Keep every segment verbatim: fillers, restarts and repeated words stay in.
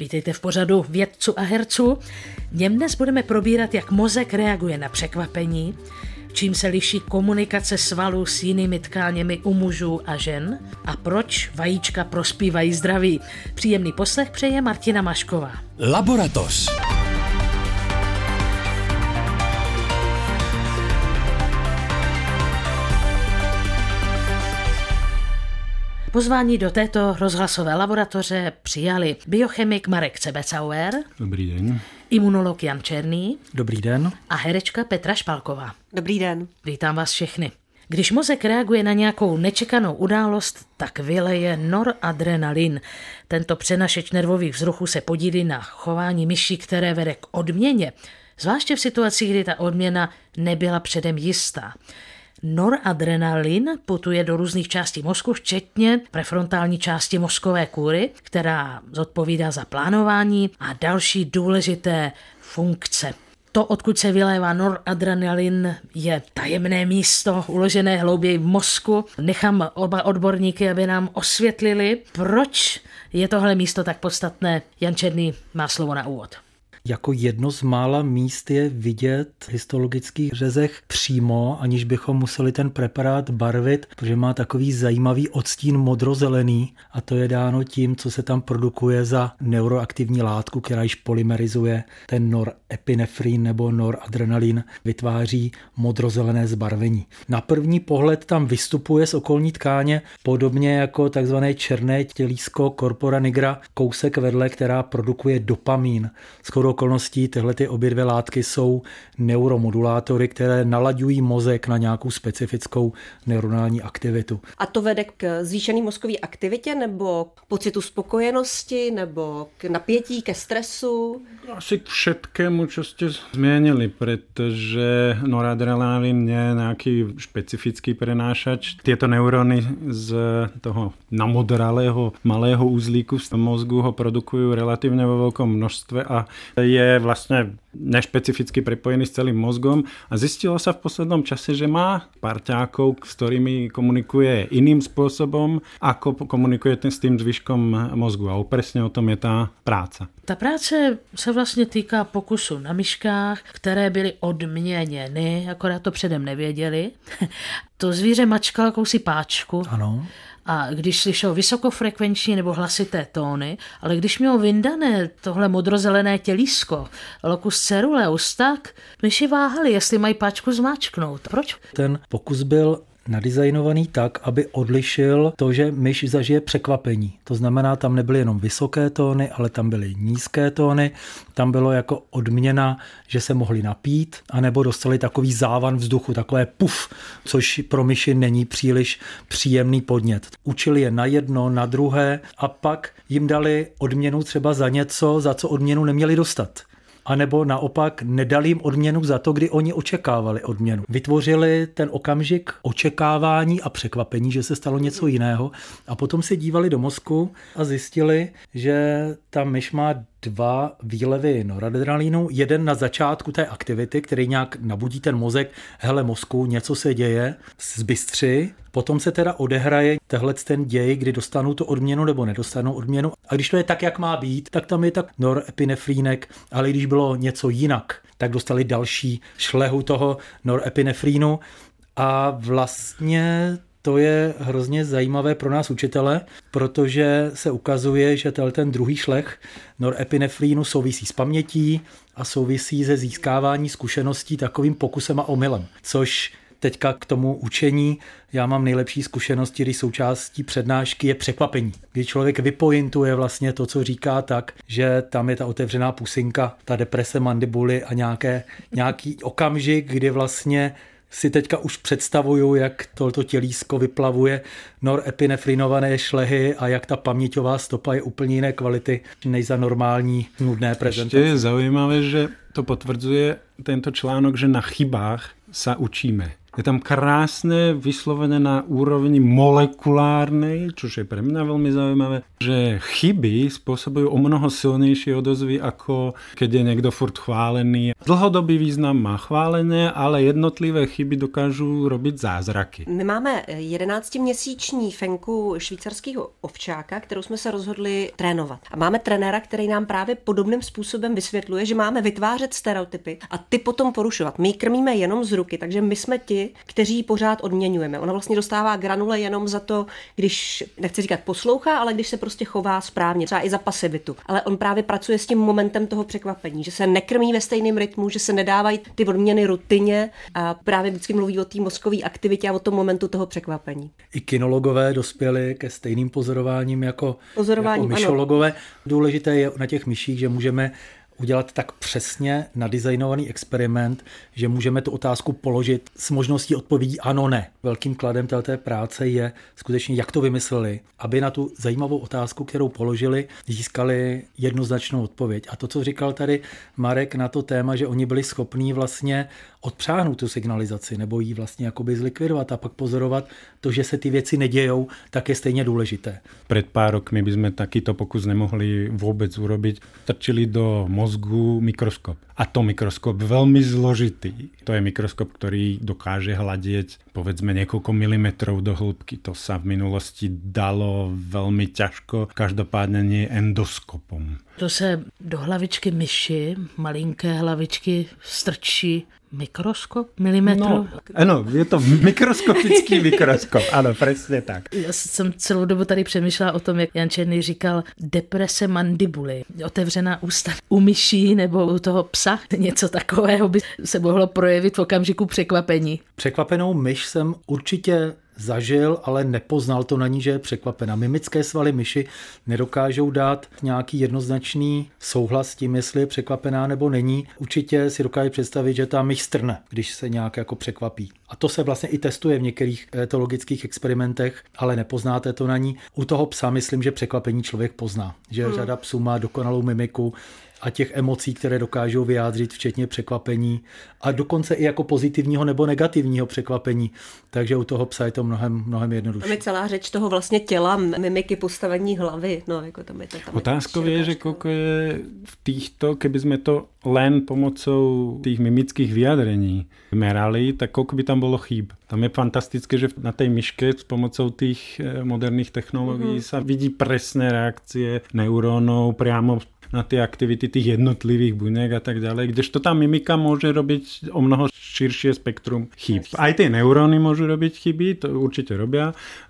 Vítejte v pořadu vědců a herců. V něm dnes budeme probírat, jak mozek reaguje na překvapení, čím se liší komunikace svalů s jinými tkáněmi u mužů a žen a proč vajíčka prospívají zdraví. Příjemný poslech přeje Martina Mašková. Laboratoř. Pozvání do této rozhlasové laboratoře přijali biochemik Marek Cebecauer. Dobrý den. Imunolog Jan Černý. Dobrý den. A herečka Petra Špalková. Dobrý den. Vítám vás všechny. Když mozek reaguje na nějakou nečekanou událost, tak vyleje noradrenalin. Tento přenašeč nervových vzruchů se podílí na chování myší, které vede k odměně, zvláště v situaci, kdy ta odměna nebyla předem jistá. Noradrenalin putuje do různých částí mozku, včetně prefrontální části mozkové kůry, která zodpovídá za plánování a další důležité funkce. To, odkud se vylévá noradrenalin, je tajemné místo uložené hlouběji v mozku. Nechám oba odborníky, aby nám osvětlili, proč je tohle místo tak podstatné. Jan Černý má slovo na úvod. Jako jedno z mála míst je vidět v histologických řezech přímo, aniž bychom museli ten preparát barvit, protože má takový zajímavý odstín modrozelený a to je dáno tím, co se tam produkuje za neuroaktivní látku, která již polymerizuje ten norepinefrin nebo noradrenalin, vytváří modrozelené zbarvení. Na první pohled tam vystupuje z okolní tkáně, podobně jako takzvané černé tělísko corpora nigra, kousek vedle, která produkuje dopamin. Skoro okolností tyhle ty obě dvě látky jsou neuromodulátory, které nalaďují mozek na nějakou specifickou neuronální aktivitu. A to vede k zvýšené mozkové aktivitě nebo k pocitu spokojenosti nebo k napětí, ke stresu? Asi k všetkému, čo ste zmenili, pretože noradrenalin je nejaký špecifický prenášač. Tieto neuróny z toho namodralého malého úzlíku v mozgu ho produkujú relatívne vo veľkom množstve a je vlastně nešpecificky prepojený s celým mozgom a zistilo sa v poslednom čase, že má parťákov, s ktorými komunikuje iným spôsobom, ako komunikuje ten s tým zvyškom mozgu a presne o tom je tá práca. Ta práce se vlastně týká pokusu na myškách, které byly odměněny, akorát to předem nevěděli. To zvíře mačkalo jakousi páčku. Ano. A když slyšel vysokofrekvenční nebo hlasité tóny, ale když měl vyndané tohle modrozelené tělísko, locus ceruleus, tak myši váhali, jestli mají páčku zmáčknout. Proč? Ten pokus byl nadizajnovaný tak, aby odlišil to, že myš zažije překvapení. To znamená, tam nebyly jenom vysoké tóny, ale tam byly nízké tóny. Tam bylo jako odměna, že se mohli napít, anebo dostali takový závan vzduchu, takové puf, což pro myši není příliš příjemný podnět. Učili je na jedno, na druhé a pak jim dali odměnu třeba za něco, za co odměnu neměli dostat. A nebo naopak nedali jim odměnu za to, kdy oni očekávali odměnu. Vytvořili ten okamžik očekávání a překvapení, že se stalo něco jiného a potom se dívali do mozku a zjistili, že ta myš má dva výlevy noradrenalinu, jeden na začátku té aktivity, který nějak nabudí ten mozek, hele mozku, něco se děje, zbystři, potom se teda odehraje tehlec ten děj, kdy dostanou tu odměnu nebo nedostanou odměnu a když to je tak, jak má být, tak tam je tak norepinefrínek, ale když bylo něco jinak, tak dostali další šlehu toho norepinefrínu a vlastně to je hrozně zajímavé pro nás učitele, protože se ukazuje, že ten druhý šlech norepinefrínu souvisí s pamětí a souvisí se získávání zkušeností takovým pokusem a omylem, což teďka k tomu učení já mám nejlepší zkušenosti, když součástí přednášky je překvapení. Když člověk vypointuje vlastně to, co říká tak, že tam je ta otevřená pusinka, ta deprese mandibuly a nějaké, nějaký okamžik, kdy vlastně si teďka už představuju, jak toto tělísko vyplavuje norepinefrinované šlehy a jak ta paměťová stopa je úplně jiné kvality než za normální nudné prezentace. Ještě je zaujímavé, že to potvrzuje tento článok, že na chybách sa učíme. Je tam krásne vyslovené na úrovni molekulárnej, čo je pre mňa veľmi zaujímavé, že chyby spôsobujú o mnoho silnejšie odozvy, ako keď je niekto furt chválený. Dlhodobý význam má chválené, ale jednotlivé chyby dokážu robiť zázraky. My máme jedenáctiměsíční fenku švýcarského ovčáka, kterou jsme se rozhodli trénovat. A máme trenéra, který nám právě podobným způsobem vysvětluje, že máme vytvářet stereotypy a ty potom porušovat. My ji krmíme jenom z ruky, takže my jsme ti, kteří pořád odměňujeme. Ona vlastně dostává granule jenom za to, když, nechci říkat poslouchá, ale když se prostě chová správně, třeba i za pasivitu. Ale on právě pracuje s tím momentem toho překvapení, že se nekrmí ve stejném rytmu, že se nedávají ty odměny rutině a právě vždycky mluví o té mozkové aktivitě a o tom momentu toho překvapení. I kinologové dospěli ke stejným pozorováním jako, pozorováním, jako myšologové. Ano. Důležité je na těch myších, že můžeme udělat tak přesně nadizajnovaný experiment, že můžeme tu otázku položit s možností odpovědí ano, ne. Velkým kladem této práce je skutečně, jak to vymysleli, aby na tu zajímavou otázku, kterou položili, získali jednoznačnou odpověď. A to, co říkal tady Marek na to téma, že oni byli schopní vlastně odpřáhnout tu signalizaci nebo ji vlastně jakoby zlikvidovat a pak pozorovat to, že se ty věci nedějou, tak je stejně důležité. Před pár rokmi bychom takýto pokus nemohli vůbec urobit. Trčili do mozgu mikroskop. A to mikroskop velmi zložitý. To je mikroskop, který dokáže hladieť povedzme niekoľko milimetrov do hĺbky. To sa v minulosti dalo velmi ťažko, každopádně nie endoskopom. To se do hlavičky myši, malinké hlavičky, strčí mikroskop, milimetr? No, ano, je to mikroskopický mikroskop, ano, přesně tak. Já jsem celou dobu tady přemýšlela o tom, jak Jan Černý říkal, deprese mandibuly, otevřená ústa u myší nebo u toho psa, něco takového by se mohlo projevit v okamžiku překvapení. Překvapenou myš jsem určitě zažil, ale nepoznal to na ní, že je překvapena. Mimické svaly myši nedokážou dát nějaký jednoznačný souhlas s tím, jestli je překvapená nebo není. Určitě si dokáže představit, že ta myš strne, když se nějak jako překvapí. A to se vlastně i testuje v některých etologických experimentech, ale nepoznáte to na ní. U toho psa myslím, že překvapení člověk pozná, že hmm. řada psů má dokonalou mimiku a těch emocí, které dokážou vyjádřit, včetně překvapení a dokonce i jako pozitivního nebo negativního překvapení. Takže u toho psa je to mnohem, mnohem jednodušší. Tam je celá řeč toho vlastně těla, mimiky, postavení hlavy. No, jako tam je to, tam Otázkou je, je že koľko je v týchto, keby jsme to len pomocou tých mimických vyjadrení merali, tak koľko by tam bolo chýb. Tam je fantastické, že na tej myške s pomocou tých moderných technológií mm-hmm. sa vidí presné reakcie neurónov priamo na ty aktivity těch jednotlivých buněk a tak dále, kdežto ta mimika může robit o mnoho širší spektrum chyb. Aj ty neurony můžou robit chyby, to určitě robí,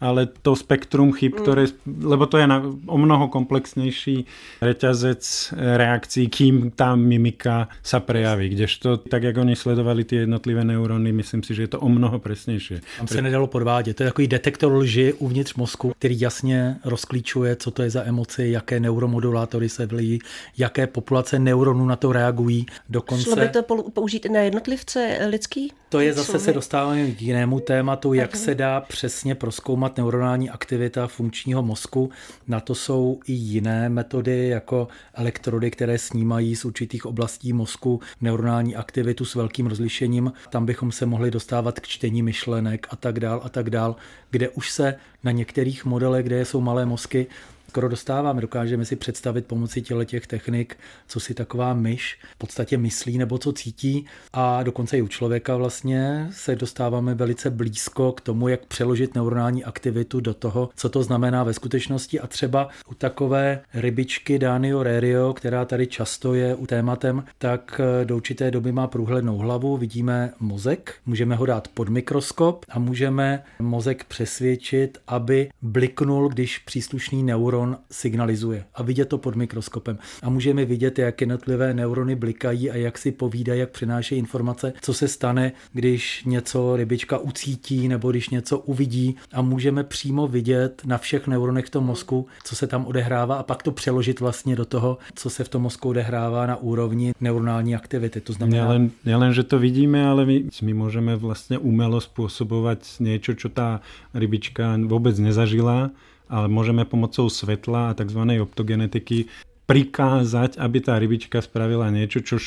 ale to spektrum chyb, které, lebo to je na, o mnoho komplexnější reťazec reakcí, kým ta mimika sa prejaví, kdežto tak, jak oni sledovali ty jednotlivé neurony, myslím si, že je to o mnoho presnější. Tam se nedalo podvádět, to je takový detektor lži uvnitř mozku, který jasně rozklíčuje, co to je za emoce, jaké neuromodulátory se vlijí, jaké populace neuronů na to reagují. Dokonce... Šlo by to použít na jednotlivce lidský? To je zase, se dostáváme k jinému tématu, jak se dá přesně prozkoumat neuronální aktivita funkčního mozku. Na to jsou i jiné metody, jako elektrody, které snímají z určitých oblastí mozku neuronální aktivitu s velkým rozlišením. Tam bychom se mohli dostávat k čtení myšlenek a tak dál a tak dál, kde už se na některých modelech, kde jsou malé mozky, skoro dostáváme, dokážeme si představit pomocí těch technik, co si taková myš v podstatě myslí nebo co cítí a dokonce i u člověka vlastně se dostáváme velice blízko k tomu, jak přeložit neuronální aktivitu do toho, co to znamená ve skutečnosti a třeba u takové rybičky Danio rerio, která tady často je u tématem, tak do určité doby má průhlednou hlavu, vidíme mozek, můžeme ho dát pod mikroskop a můžeme mozek přesvědčit, aby bliknul, když příslušný neuron signalizuje a vidět to pod mikroskopem. A můžeme vidět, jak jednotlivé neurony blikají a jak si povídají, jak přinášejí informace, co se stane, když něco rybička ucítí nebo když něco uvidí a můžeme přímo vidět na všech neuronech v tom mozku, co se tam odehrává a pak to přeložit vlastně do toho, co se v tom mozku odehrává na úrovni neuronální aktivity. To znamená... Nielen, nielen, že to vidíme, ale my, my můžeme vlastně umělo způsobovat něco, co ta rybička vůbec nezažila, ale můžeme pomocou svetla a takzvanej optogenetiky prikázať, aby tá rybička spravila niečo, čo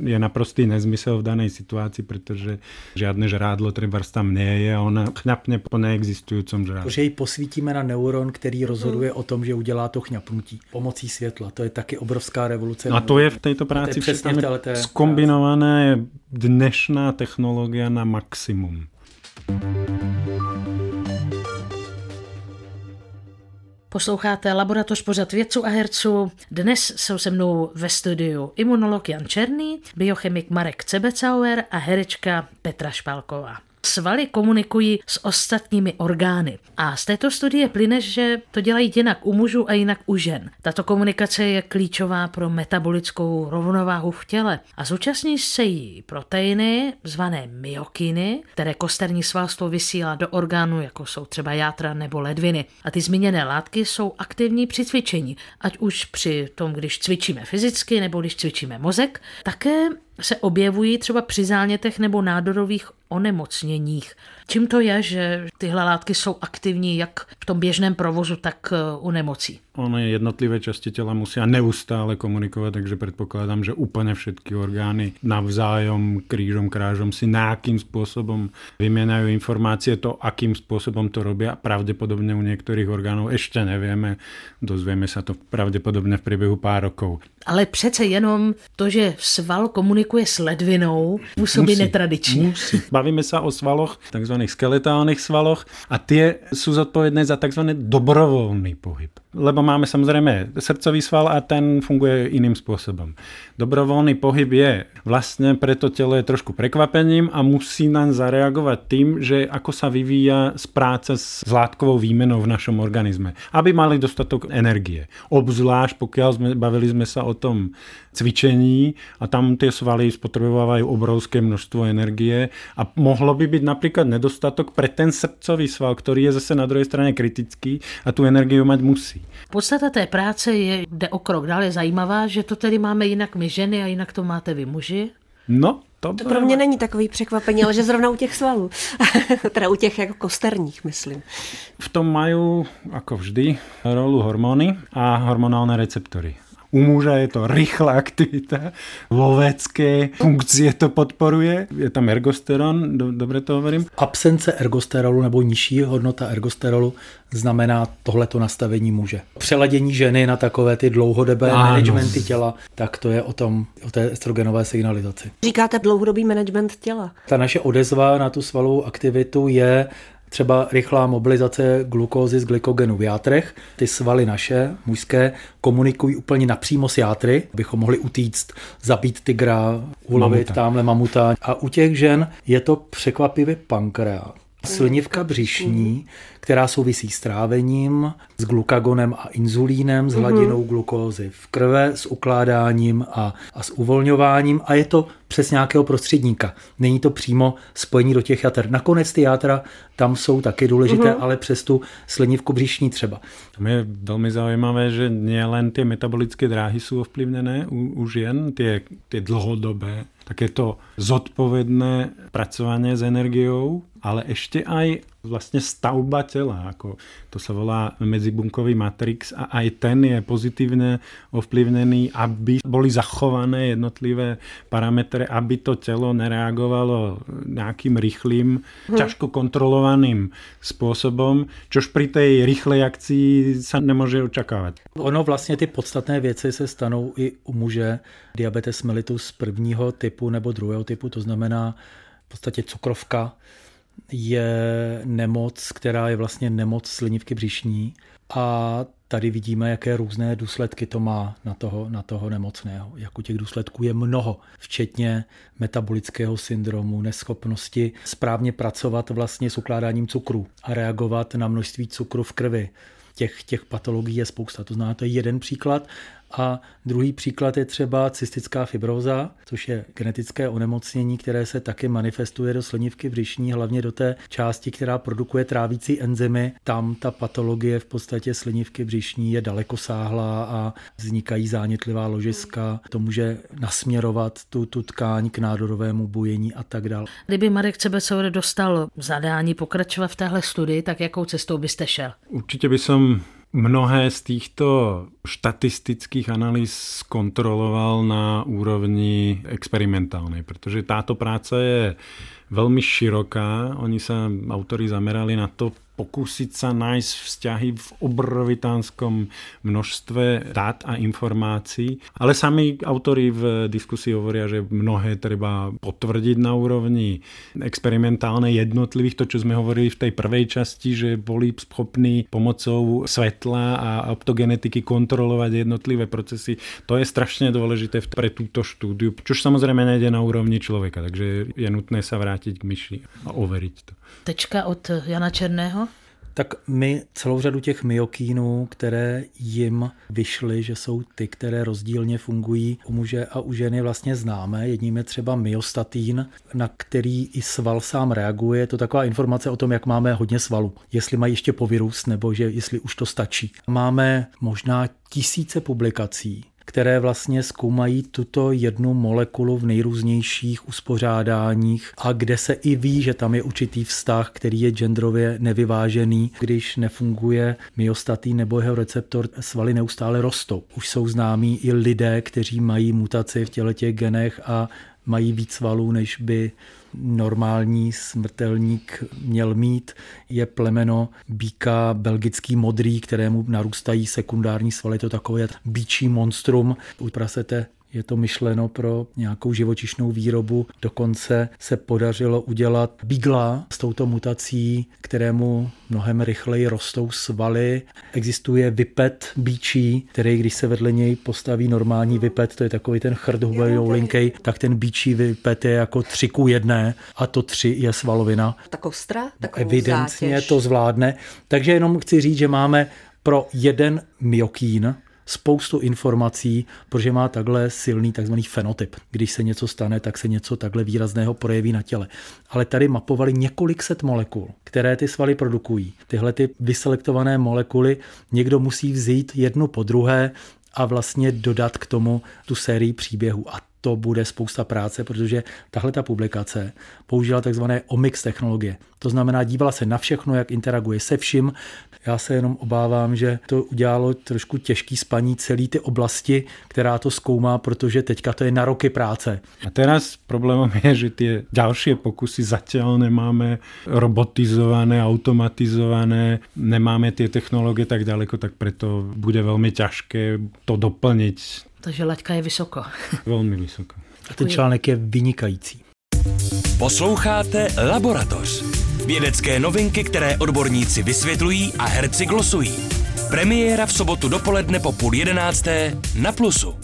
je naprostý nezmysel v danej situácii, pretože žiadne žrádlo trebárs tam nie je a ona chňapne po neexistujúcom žrádle. To, že ji posvítíme na neuron, který rozhoduje hmm. o tom, že udělá to chňapnutí pomocí světla, to je taky obrovská revoluce. A to je v této práci přesně zkombinovaná je dnešná technologie na maximum. Posloucháte Laboratoř pořad vědců a herců. Dnes jsou se mnou ve studiu imunolog Jan Černý, biochemik Marek Cebecauer a herečka Petra Špalková. Svaly komunikují s ostatními orgány. A z této studie plyne, že to dělají jinak u mužů a jinak u žen. Tato komunikace je klíčová pro metabolickou rovnováhu v těle. A zúčastní se jí proteiny, zvané myokiny, které kosterní svalstvo vysílá do orgánů, jako jsou třeba játra nebo ledviny. A ty zmíněné látky jsou aktivní při cvičení. Ať už při tom, když cvičíme fyzicky nebo když cvičíme mozek, také se objevují třeba při zánětech nebo nádorových onemocněních. Čím to je, že tyhle látky jsou aktivní jak v tom běžném provozu, tak u nemocí? Ony jednotlivé časti těla musí neustále komunikovat, takže předpokládám, že úplně všetky orgány navzájom, krížom, krážom si nějakým způsobem vyměňají informácie, to, akým způsobem to robí a pravděpodobně u některých orgánů ještě nevíme, dozvíme se to pravděpodobně v průběhu pár rokov. Ale přece jenom to, že sval komunikuje s ledvinou, působí netradičně. Musí. Bavíme se o svaloch, takzvaných skeletálnych svaloch a ty jsou zodpovědné za takzvaný dobrovolný pohyb. Lebo máme samozřejmě srdcový sval a ten funguje jiným způsobem. Dobrovolný pohyb je vlastně preto tělo je trošku překvapením a musí nám zareagovat tím, že ako sa vyvíja z práce s látkovou výmenou v našom organizme, aby mali dostatok energie. Obzvlášť pokiaľ sme, bavili sme sa o tom cvičení a tam tie svaly spotřebovávají obrovské množstvo energie a mohlo by být například nedostatok pre ten srdcový sval, který je zase na druhé straně kritický a tu energii mať musí. Podstata té práce je, jde o krok dál, je zajímavá, že to tedy máme jinak my ženy a jinak to máte vy muži. No, to, to pro mě není takový překvapení, ale že zrovna u těch svalů, teda u těch jako kosterních, myslím. V tom mají, jako vždy, rolu hormony a hormonální receptory. U muža je to rychlá aktivita, lovecké funkcie to podporuje. Je tam ergosteron, do, dobře to hovorím. Absence ergosterolu nebo nižší hodnota ergosterolu znamená tohleto nastavení muže. Přeladění ženy na takové ty dlouhodobé ano. managementy těla, tak to je o tom, o té estrogenové signalizaci. Říkáte dlouhodobý management těla. Ta naše odezva na tu svalovou aktivitu je třeba rychlá mobilizace glukózy z glykogenu v játrech. Ty svaly naše, mužské, komunikují úplně napřímo s játry, abychom mohli utíct, zabít tygra, ulovit tamhle mamuta. A u těch žen je to překvapivě pankreas. Slinivka břišní, která souvisí s trávením, s glukagonem a inzulínem, s hladinou glukózy v krve, s ukládáním a, a s uvolňováním a je to přes nějakého prostředníka. Není to přímo spojení do těch jater. Nakonec ty játra tam jsou taky důležité, uhum. ale přes tu slinivku břišní třeba. Tam je velmi zajímavé, že nejen ty metabolické dráhy jsou ovplyvněné u, u žen, ty, ty dlhodobé, tak je to zodpovědné pracování s energiou, ale ještě aj vlastně stavba těla, jako to se volá medzibunkový matrix a aj ten je pozitivně ovplyvněný, aby byly zachované jednotlivé parametry, aby to tělo nereagovalo nějakým rychlým, hmm. ťažko kontrolovaným způsobem, což při té rychlé akci se nemůže očekávat. Ono vlastně ty podstatné věci se stanou i u muže diabetes mellitus prvního typu nebo druhého typu, to znamená v podstatě cukrovka, je nemoc, která je vlastně nemoc slinivky břišní a tady vidíme, jaké různé důsledky to má na toho, na toho nemocného. Jako těch důsledků je mnoho, včetně metabolického syndromu, neschopnosti správně pracovat vlastně s ukládáním cukru a reagovat na množství cukru v krvi. Těch, těch patologií je spousta, to znamená, to je jeden příklad. A druhý příklad je třeba cystická fibróza, což je genetické onemocnění, které se taky manifestuje do slinivky břišní, hlavně do té části, která produkuje trávící enzymy. Tam ta patologie v podstatě slinivky břišní je dalekosáhlá a vznikají zánětlivá ložiska. To může nasměrovat tu, tu tkáň k nádorovému bujení a tak dále. Kdyby Marek Cebecauer dostal zadání pokračovat v téhle studii, tak jakou cestou byste šel? Určitě by som Mnohé z těchto statistických analýz zkontroloval na úrovni experimentální, protože táto práce je velmi široká. Oni se autory zamerali na to pokusit se najít vzťahy v obrovitánskom množstve dát a informácií, ale sami autory v diskusi hovoria, že mnohé treba potvrdiť na úrovni experimentálnej jednotlivých, to, čo sme hovorili v tej prvej časti, že boli schopní pomocou svetla a optogenetiky kontrolovať jednotlivé procesy. To je strašne dôležité pre túto štúdiu, čož samozrejme nejde na úrovni človeka, takže je nutné sa vrátiť k myši a overiť to. Tečka od Jana Černého. Tak my celou řadu těch myokínů, které jim vyšly, že jsou ty, které rozdílně fungují u muže a u ženy, vlastně známe. Jedním je třeba myostatin, na který i sval sám reaguje. Je to taková informace o tom, jak máme hodně svalů. Jestli mají ještě povyrůst, nebo že jestli už to stačí. Máme možná tisíce publikací, které vlastně zkoumají tuto jednu molekulu v nejrůznějších uspořádáních a kde se i ví, že tam je určitý vztah, který je genderově nevyvážený. Když nefunguje myostatin nebo jeho receptor, svaly neustále rostou. Už jsou známí i lidé, kteří mají mutaci v těle těch genech a mají víc svalů, než by normální smrtelník měl mít. Je plemeno býka belgický modrý, kterému narůstají sekundární svaly, to takové býčí monstrum. U prasete je to myšleno pro nějakou živočišnou výrobu. Dokonce se podařilo udělat bígla s touto mutací, kterému mnohem rychleji rostou svaly. Existuje vypet býčí, který, když se vedle něj postaví normální vypet, to je takový ten chrd hubejoulinkej, tak ten býčí vypet je jako tři ku jedné a to tři je svalovina. Tak ostra, takovou evidentně zátěž to zvládne. Takže jenom chci říct, že máme pro jeden myokín spoustu informací, protože má takhle silný takzvaný fenotyp. Když se něco stane, tak se něco takhle výrazného projeví na těle. Ale tady mapovali několik set molekul, které ty svaly produkují. Tyhle ty vyselektované molekuly někdo musí vzít jednu po druhé a vlastně dodat k tomu tu sérii příběhů. A to bude spousta práce, protože tahle ta publikace použila takzvané omics technologie. To znamená, dívala se na všechno, jak interaguje se vším. Já se jenom obávám, že to udělalo trošku těžký spaní celý ty oblasti, která to zkoumá, protože teďka to je na roky práce. A teraz problémem je, že ty další pokusy zatím nemáme robotizované, automatizované, nemáme ty technologie tak daleko, tak proto bude velmi těžké to doplnit. Takže laťka je vysoko. Velmi vysoko. A ten článek je vynikající. Posloucháte Laboratoř. Vědecké novinky, které odborníci vysvětlují a herci glosují. Premiéra v sobotu dopoledne po půl jedenácté na Plusu.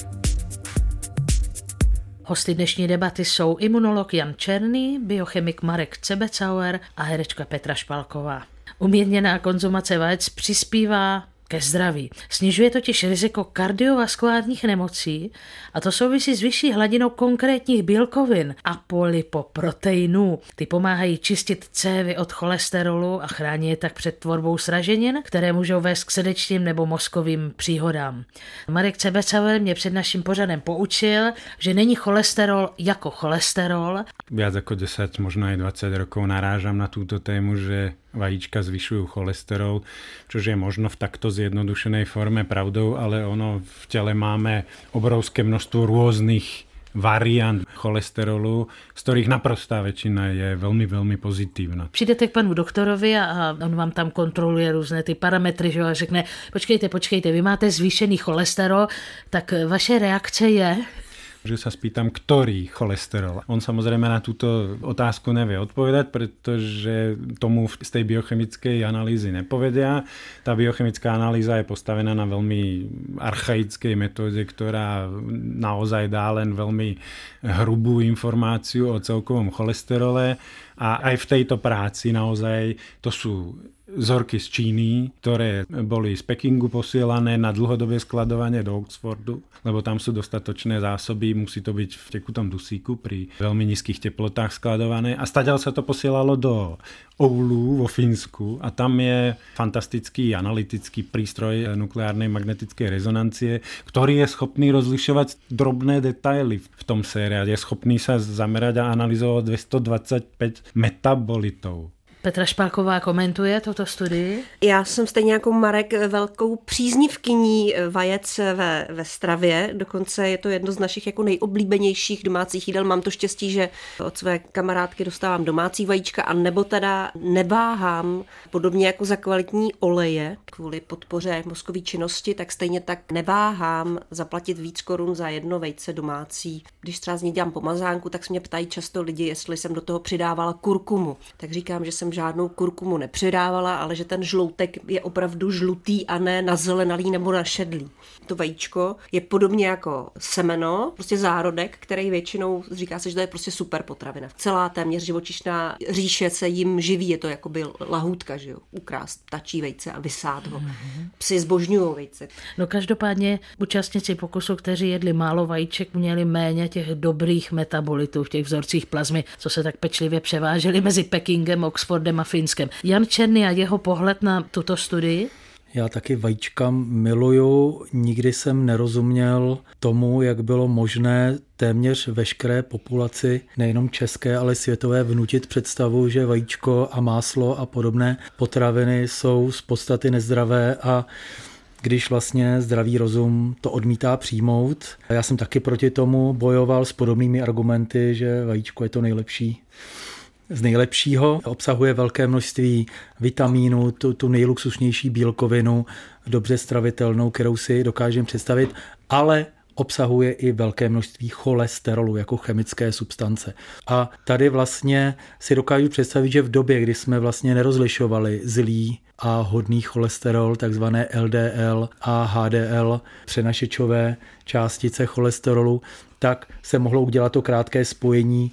Hosty dnešní debaty jsou imunolog Jan Černý, biochemik Marek Cebecauer a herečka Petra Špalková. Umírněná konzumace vajec přispívá ke zdraví. Snižuje totiž riziko kardiovaskulárních nemocí a to souvisí s vyšší hladinou konkrétních bílkovin apolipoproteinů. Ty pomáhají čistit cévy od cholesterolu a chrání je tak před tvorbou sraženin, které můžou vést k srdečním nebo mozkovým příhodám. Marek Cebecauer mě před naším pořadem poučil, že není cholesterol jako cholesterol. Viac jako deset, možná i dvacet rokov narážam na tuto tému, že vajíčka zvyšujú cholesterol, čo je možno v takto zjednodušenej forme pravdou, ale ono v tele máme obrovské množstvo rôznych variant cholesterolu, z kterých naprostá většina je velmi, velmi pozitívna. Přijdete k panu doktorovi a on vám tam kontroluje různé ty parametry, že? A řekne, počkejte, počkejte, vy máte zvýšený cholesterol, tak vaše reakce je... že sa spýtam, ktorý cholesterol. On samozrejme na túto otázku nevie odpovedať, pretože tomu z tej biochemickej analýzy nepovedia. Tá biochemická analýza je postavená na veľmi archaickej metóde, ktorá naozaj dá len veľmi hrubú informáciu o celkovom cholesterole a aj v tejto práci naozaj to sú vzorky z Číny, ktoré boli z Pekingu posielané na dlhodobé skladovanie do Oxfordu, lebo tam sú dostatočné zásoby, musí to byť v tekutom dusíku pri veľmi nízkych teplotách skladované. A stadiaľ sa to posielalo do Oulu vo Fínsku a tam je fantastický analytický prístroj nukleárnej magnetickej rezonancie, ktorý je schopný rozlišovať drobné detaily v tom sériále. Je schopný sa zamerať a analyzovať dvesto dvacet pět metabolitov. Petra Špalková komentuje toto studii. Já jsem stejně jako Marek velkou příznivkyní vajec ve, ve stravě. Dokonce je to jedno z našich jako nejoblíbenějších domácích jídel. Mám to štěstí, že od své kamarádky dostávám domácí vajíčka, a nebo teda neváhám, podobně jako za kvalitní oleje, kvůli podpoře mozkové činnosti, tak stejně tak neváhám zaplatit víc korun za jedno vejce domácí. Když třeba z něj dělám pomazánku, tak se mě ptají často lidi, jestli jsem do toho přidávala kurkumu. Tak říkám, že jsem žádnou kurkumu nepřidávala, ale že ten žloutek je opravdu žlutý a ne na zelenalý nebo na šedlý. To vajíčko je podobně jako semeno, prostě zárodek, který většinou říká se, že to je prostě super potravina. Celá téměř živočišná říše se jim živí, je to jakoby lahůdka, že jo, ukrást ptačí vejce a vysát ho. Psi zbožňují vejce. No každopádně účastníci pokusu, kteří jedli málo vajíček, měli méně těch dobrých metabolitů v těch vzorcích plazmy, co se tak pečlivě převáželi mezi Pekingem, Oxfordem a Finskem. Jan Černý a jeho pohled na tuto studii? Já taky vajíčka miluju. Nikdy jsem nerozuměl tomu, jak bylo možné téměř veškeré populaci, nejenom české, ale světové, vnutit představu, že vajíčko a máslo a podobné potraviny jsou z podstaty nezdravé, a když vlastně zdravý rozum to odmítá přijmout. Já jsem taky proti tomu bojoval s podobnými argumenty, že vajíčko je to nejlepší z nejlepšího, obsahuje velké množství vitamínů, tu, tu nejluxusnější bílkovinu, dobře stravitelnou, kterou si dokážeme představit, ale obsahuje i velké množství cholesterolu jako chemické substance. A tady vlastně si dokážu představit, že v době, kdy jsme vlastně nerozlišovali zlý a hodný cholesterol, takzvané L D L a H D L, přenašečové částice cholesterolu, tak se mohlo udělat to krátké spojení.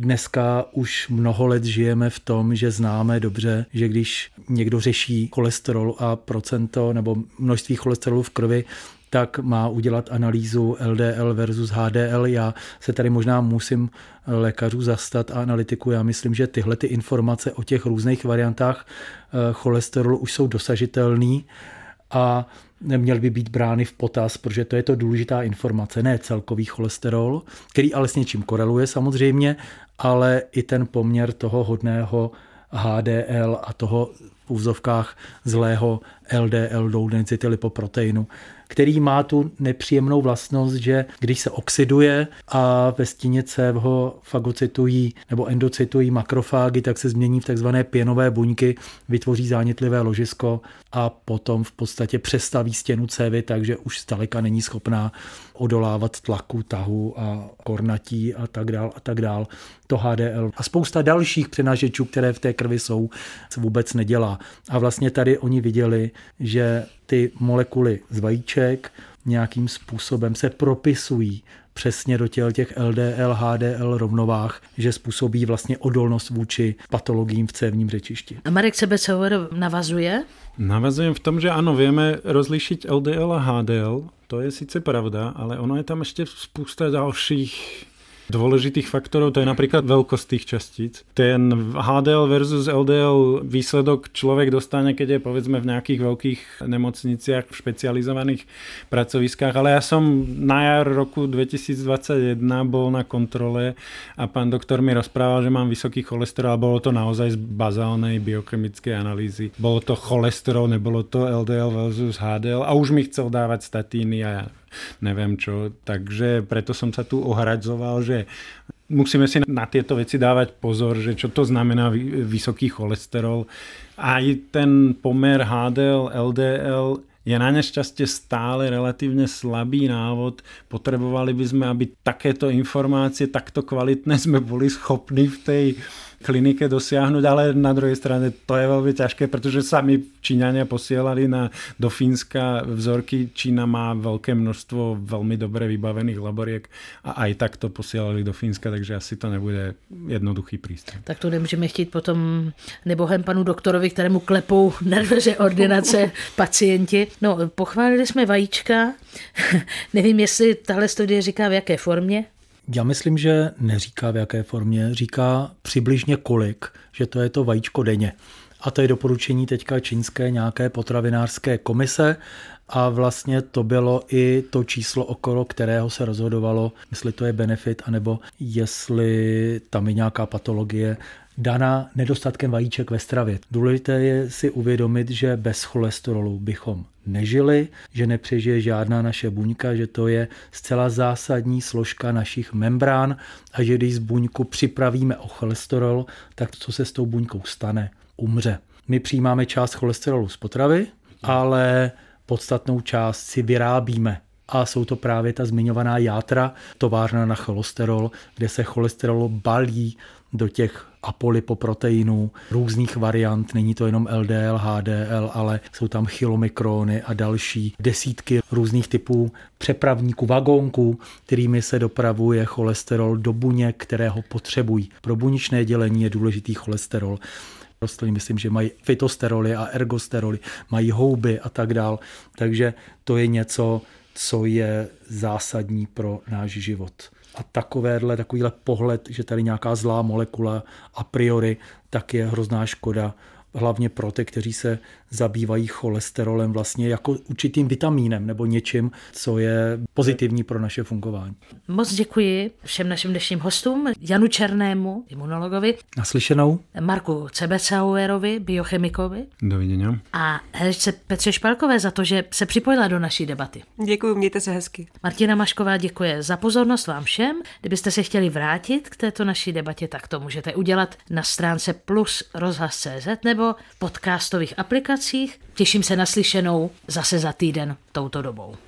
Dneska už mnoho let žijeme v tom, že známe dobře, že když někdo řeší cholesterol a procento nebo množství cholesterolu v krvi, tak má udělat analýzu L D L versus H D L. Já se tady možná musím lékařů zastat a analytiku. Já myslím, že tyhle ty informace o těch různých variantách cholesterolu už jsou dosažitelné a neměl by být brány v potaz, protože to je to důležitá informace, ne celkový cholesterol, který ale s něčím koreluje samozřejmě, ale i ten poměr toho hodného H D L a toho v úvozovkách zlého L D L, low density lipoproteinu, který má tu nepříjemnou vlastnost, že když se oxiduje a ve stěně cév ho fagocytují nebo endocytují makrofágy, tak se změní v takzvané pěnové buňky, vytvoří zánětlivé ložisko a potom v podstatě přestaví stěnu cévy, takže už zdaleka není schopná odolávat tlaku, tahu a kornatí a tak dál a tak dál. To H D L a spousta dalších přenašečů, které v té krvi jsou, se vůbec nedělá. A vlastně tady oni viděli, že ty molekuly z vajíček nějakým způsobem se propisují přesně do těl těch L D L, H D L rovnovách, že způsobí vlastně odolnost vůči patologiím v cévním řečišti. A Marek Cebecauer navazuje? Navazujem v tom, že ano, víme rozlišit L D L a H D L, to je sice pravda, ale ono je tam ještě spousta dalších dôležitých faktorov, to je napríklad veľkosť tých častíc. Ten H D L versus L D L výsledok človek dostane, keď je povedzme v nejakých veľkých nemocniciach, v špecializovaných pracoviskách, ale ja som na jar roku dvetisíc dvacet jedna bol na kontrole a pán doktor mi rozprával, že mám vysoký cholesterol a bolo to naozaj z bazálnej biochemickej analýzy. Bolo to cholesterol, nebolo to L D L versus H D L a už mi chcel dávať statíny a ja neviem čo, takže preto som sa tu ohradzoval, že musíme si na tieto veci dávať pozor, že čo to znamená vysoký cholesterol. Aj ten pomer H D L, L D L je na nešťastie stále relatívne slabý návod. Potrebovali by sme, aby takéto informácie, takto kvalitné sme boli schopní v tej klinike dosiahnuť, ale na druhej strane to je veľmi ťažké, pretože sami Číňania posielali na, do Fínska vzorky. Čína má veľké množstvo veľmi dobre vybavených laboriek a aj tak to posielali do Fínska, takže asi to nebude jednoduchý prístup. Tak to nemůžeme chtít potom nebohem panu doktorovi, kterému klepou na dveře ordinace pacienti. No, pochválili jsme vajíčka. Nevím, jestli tahle studie říká v jaké formě. Já myslím, že neříká v jaké formě, říká přibližně kolik, že to je to vajíčko denně. A to je doporučení teďka čínské nějaké potravinářské komise a vlastně to bylo i to číslo, okolo kterého se rozhodovalo, jestli to je benefit, anebo jestli tam je nějaká patologie daná nedostatkem vajíček ve stravě. Důležité je si uvědomit, že bez cholesterolu bychom nežili, že nepřežije žádná naše buňka, že to je zcela zásadní složka našich membrán a že když z buňku připravíme o cholesterol, tak co se s tou buňkou stane? Umře. My přijímáme část cholesterolu z potravy, ale podstatnou část si vyrábíme. A jsou to právě ta zmiňovaná játra, továrna na cholesterol, kde se cholesterol balí do těch apolipoproteinů, různých variant, není to jenom L D L, H D L, ale jsou tam chylomikrony a další desítky různých typů přepravníků, vagónků, kterými se dopravuje cholesterol do buněk, které ho potřebují. Pro buněčné dělení je důležitý cholesterol. Rostliny, myslím, že mají fitosteroly a ergosteroly, mají houby a tak dál. Takže to je něco, co je zásadní pro náš život. A takovéhle, takovýhle pohled, že tady nějaká zlá molekula a priori, tak je hrozná škoda, hlavně pro ty, kteří se zabývají cholesterolem vlastně jako určitým vitamínem nebo něčím, co je pozitivní pro naše fungování. Moc děkuji všem našim dnešním hostům, Janu Černému, imunologovi, naslyšenou, Marku Cebecauerovi, biochemikovi, doviděnou, a herečce Petře Špalkové za to, že se připojila do naší debaty. Děkuji, mějte se hezky. Martina Mašková děkuje za pozornost vám všem. Kdybyste se chtěli vrátit k této naší debatě, tak to můžete udělat na stránce plus rozhlas tečka cz nebo v podcastových aplikacích. Těším se na slyšenou zase za týden touto dobou.